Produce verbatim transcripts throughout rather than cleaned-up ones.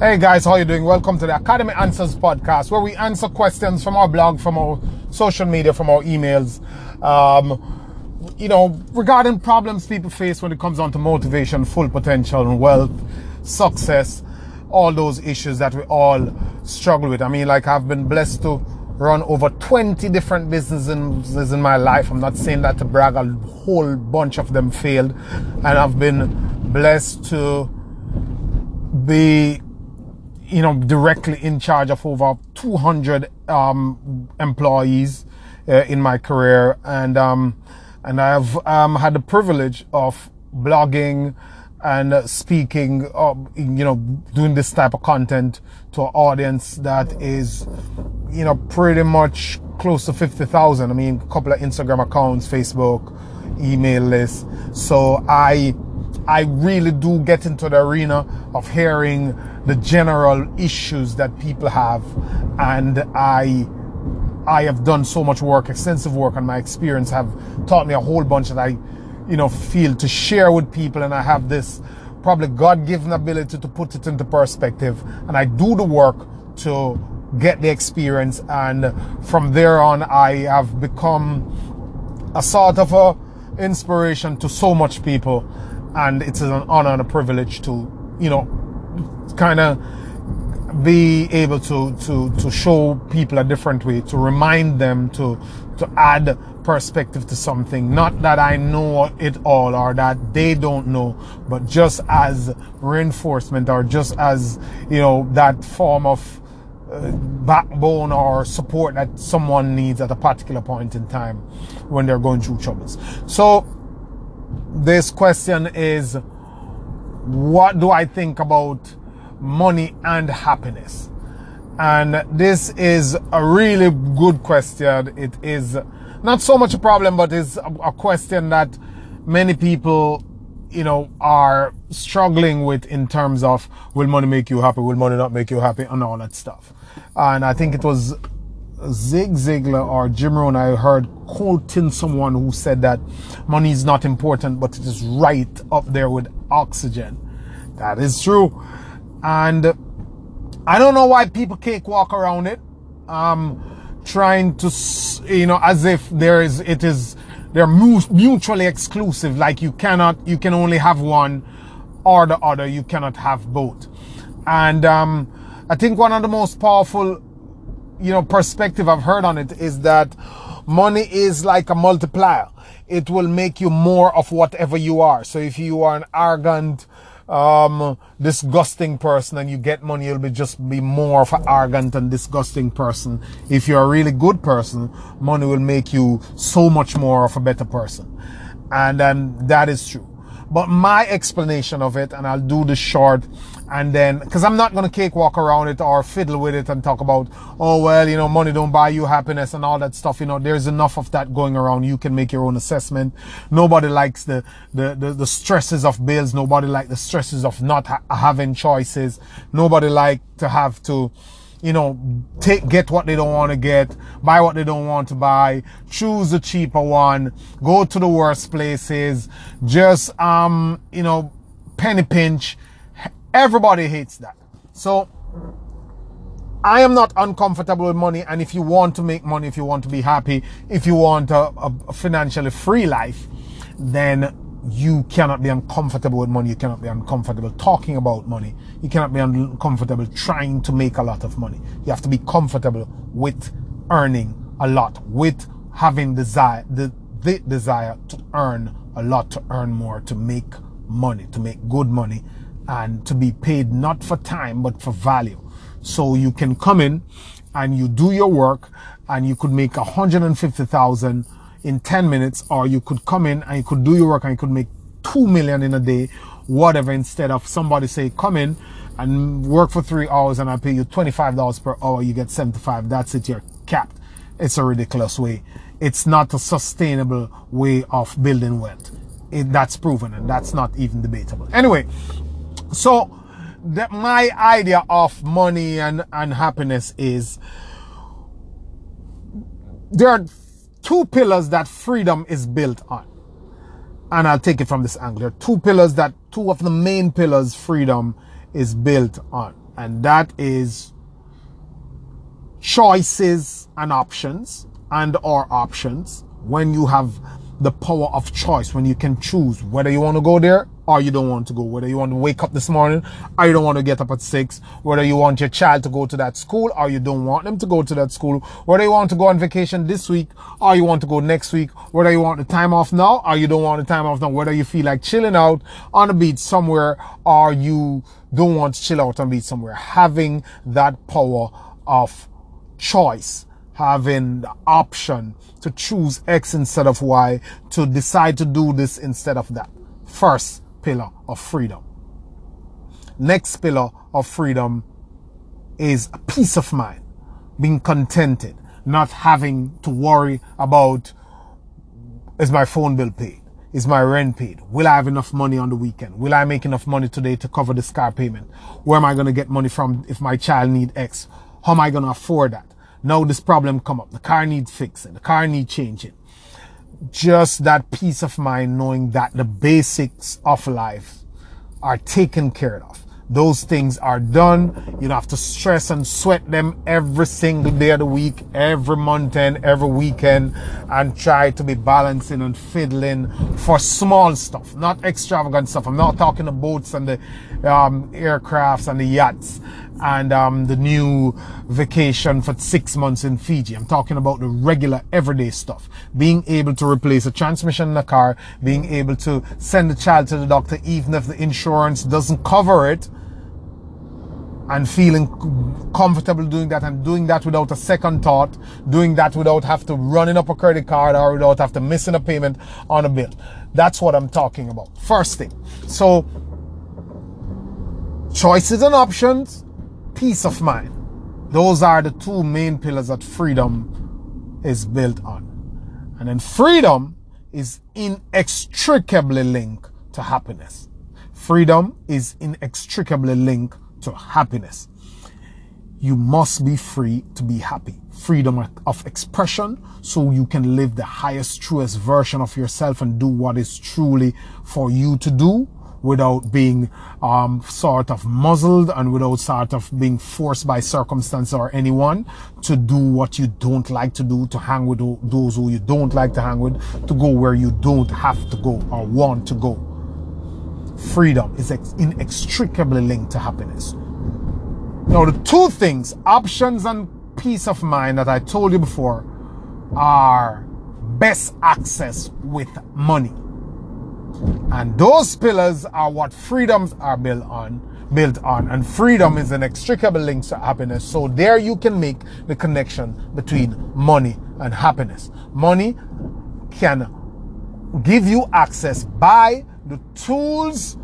Hey guys, how are you doing? Welcome to the Academy Answers Podcast, where we answer questions from our blog, from our social media, from our emails, um, you know, regarding problems people face when it comes down to motivation, full potential, and wealth, success, all those issues that we all struggle with. I mean, like, I've been blessed to run over twenty different businesses in my life. I'm not saying that to brag, a whole bunch of them failed, and I've been blessed to be, you know, directly in charge of over two hundred um, employees uh, in my career, and um, and I've um, had the privilege of blogging and uh, speaking, uh, you know, doing this type of content to an audience that is, you know, pretty much close to fifty thousand. I mean, a couple of Instagram accounts, Facebook, email lists. So I. I really do get into the arena of hearing the general issues that people have, and I I have done so much work, extensive work, and my experience have taught me a whole bunch that I, you know, feel to share with people, and I have this probably God-given ability to put it into perspective, and I do the work to get the experience, and from there on I have become a sort of a inspiration to so much people. And it's an honor and a privilege to, you know, kind of be able to, to, to show people a different way, to remind them, to, to add perspective to something. Not that I know it all or that they don't know, but just as reinforcement or just as, you know, that form of uh, backbone or support that someone needs at a particular point in time when they're going through troubles. So, this question is, what do I think about money and happiness? And this is a really good question. It is not so much a problem, but it's a question that many people, you know, are struggling with in terms of, will money make you happy? Will money not make you happy? And all that stuff. And I think it was Zig Ziglar or Jim Rohn, I heard quoting someone who said that money is not important, but it is right up there with oxygen. That is true. And I don't know why people cakewalk around it, um, trying to, you know, as if there is, it is, they're mutually exclusive. Like you cannot, you can only have one or the other. You cannot have both. And um, I think one of the most powerful, you know, perspective I've heard on it is that money is like a multiplier. It will make you more of whatever you are. So if you are an arrogant, um, disgusting person and you get money, you'll be just be more of an arrogant and disgusting person. If you're a really good person, money will make you so much more of a better person. And, and that is true. But my explanation of it, and I'll do the short, and then, because I'm not going to cakewalk around it or fiddle with it and talk about, oh, well, you know, money don't buy you happiness and all that stuff. You know, there's enough of that going around. You can make your own assessment. Nobody likes the, the, the, the stresses of bills. Nobody likes the stresses of not ha- having choices. Nobody likes to have to, you know, take, get what they don't want to get, buy what they don't want to buy, choose the cheaper one, go to the worst places, just, um, you know, penny pinch. Everybody hates that. So I am not uncomfortable with money. And if you want to make money, if you want to be happy, if you want a, a financially free life, then you cannot be uncomfortable with money. You cannot be uncomfortable talking about money. You cannot be uncomfortable trying to make a lot of money. You have to be comfortable with earning a lot, with having desire, the, the desire to earn a lot, to earn more, to make money, to make good money, and to be paid not for time, but for value. So you can come in and you do your work and you could make one hundred fifty thousand in ten minutes, or you could come in and you could do your work and you could make two million in a day, whatever, instead of somebody say, come in and work for three hours and I pay you twenty-five dollars per hour, you get seventy-five. That's it, you're capped. It's a ridiculous way. It's not a sustainable way of building wealth. It, that's proven, and that's not even debatable. Anyway, so that my idea of money and, and happiness is there are two pillars that freedom is built on. And I'll take it from this angle. There are two pillars that, two of the main pillars freedom is built on. and that is choices and options and or options. When you have the power of choice, when you can choose whether you want to go there or you don't want to go, whether you want to wake up this morning or you don't want to get up at six, whether you want your child to go to that school or you don't want them to go to that school, whether you want to go on vacation this week or you want to go next week, whether you want the time off now or you don't want the time off now, whether you feel like chilling out on a beach somewhere or you don't want to chill out on a beach somewhere. Having that power of choice, having the option to choose X instead of Y, to decide to do this instead of that. First pillar of freedom. Next pillar of freedom is peace of mind, being contented, not having to worry about, is my phone bill paid? Is my rent paid? Will I have enough money on the weekend? Will I make enough money today to cover this car payment? Where am I going to get money from if my child needs X? How am I going to afford that? Now this problem come up. The car needs fixing. The car needs changing. Just that peace of mind, knowing that the basics of life are taken care of. Those things are done. You don't have to stress and sweat them every single day of the week, every month and every weekend, and try to be balancing and fiddling for small stuff, not extravagant stuff. I'm not talking the boats and the um, aircrafts and the yachts and um, the new vacation for six months in Fiji. I'm talking about the regular everyday stuff. Being able to replace a transmission in a car, being able to send the child to the doctor even if the insurance doesn't cover it, and feeling comfortable doing that, and doing that without a second thought, doing that without have to running up a credit card or without have to missing a payment on a bill. That's what I'm talking about. First thing. So choices and options, peace of mind. Those are the two main pillars that freedom is built on. And then freedom is inextricably linked to happiness. Freedom is inextricably linked to happiness. You must be free to be happy. Freedom of expression, so you can live the highest, truest version of yourself and do what is truly for you to do, without being um, sort of muzzled and without sort of being forced by circumstance or anyone to do what you don't like to do, to hang with those who you don't like to hang with, to go where you don't have to go or want to go. Freedom is inextricably linked to happiness. Now, the two things, options and peace of mind, that I told you before are best access with money. And those pillars are what freedoms are built on, built on. And freedom is an inextricable link to happiness. So there you can make the connection between money and happiness. Money can give you access by the tools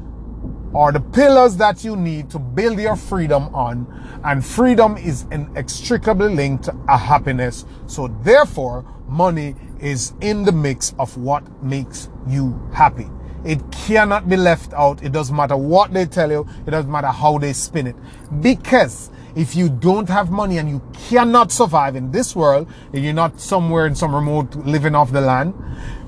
or the pillars that you need to build your freedom on. And freedom is inextricably linked to happiness. So therefore, money is in the mix of what makes you happy. It cannot be left out. It doesn't matter what they tell you. It doesn't matter how they spin it. Because if you don't have money and you cannot survive in this world, and you're not somewhere in some remote living off the land,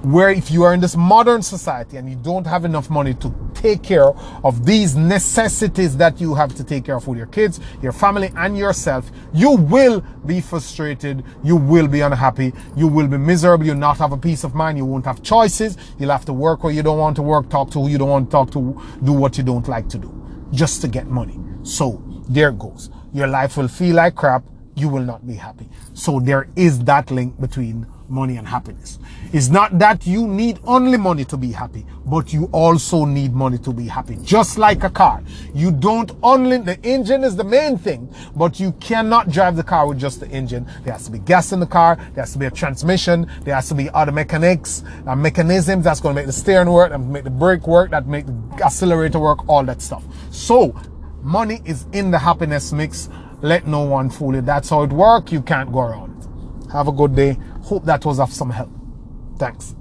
where if you are in this modern society and you don't have enough money to take care of these necessities that you have to take care of with your kids, your family, and yourself, you will be frustrated, you will be unhappy, you will be miserable, you'll not have a peace of mind, you won't have choices, you'll have to work where you don't want to work, talk to who you don't want to talk to, do what you don't like to do, just to get money. So there it goes. Your life will feel like crap, you will not be happy. So there is that link between money and happiness. It's not that you need only money to be happy, but you also need money to be happy. Just like a car, you don't only, the engine is the main thing, but you cannot drive the car with just the engine. There has to be gas in the car, there has to be a transmission, there has to be other mechanics, uh, mechanisms that's going to make the steering work, that make the brake work, that make the accelerator work, all that stuff. So money is in the happiness mix. Let no one fool you. That's how it works. You can't go around. Have a good day. Hope that was of some help. Thanks.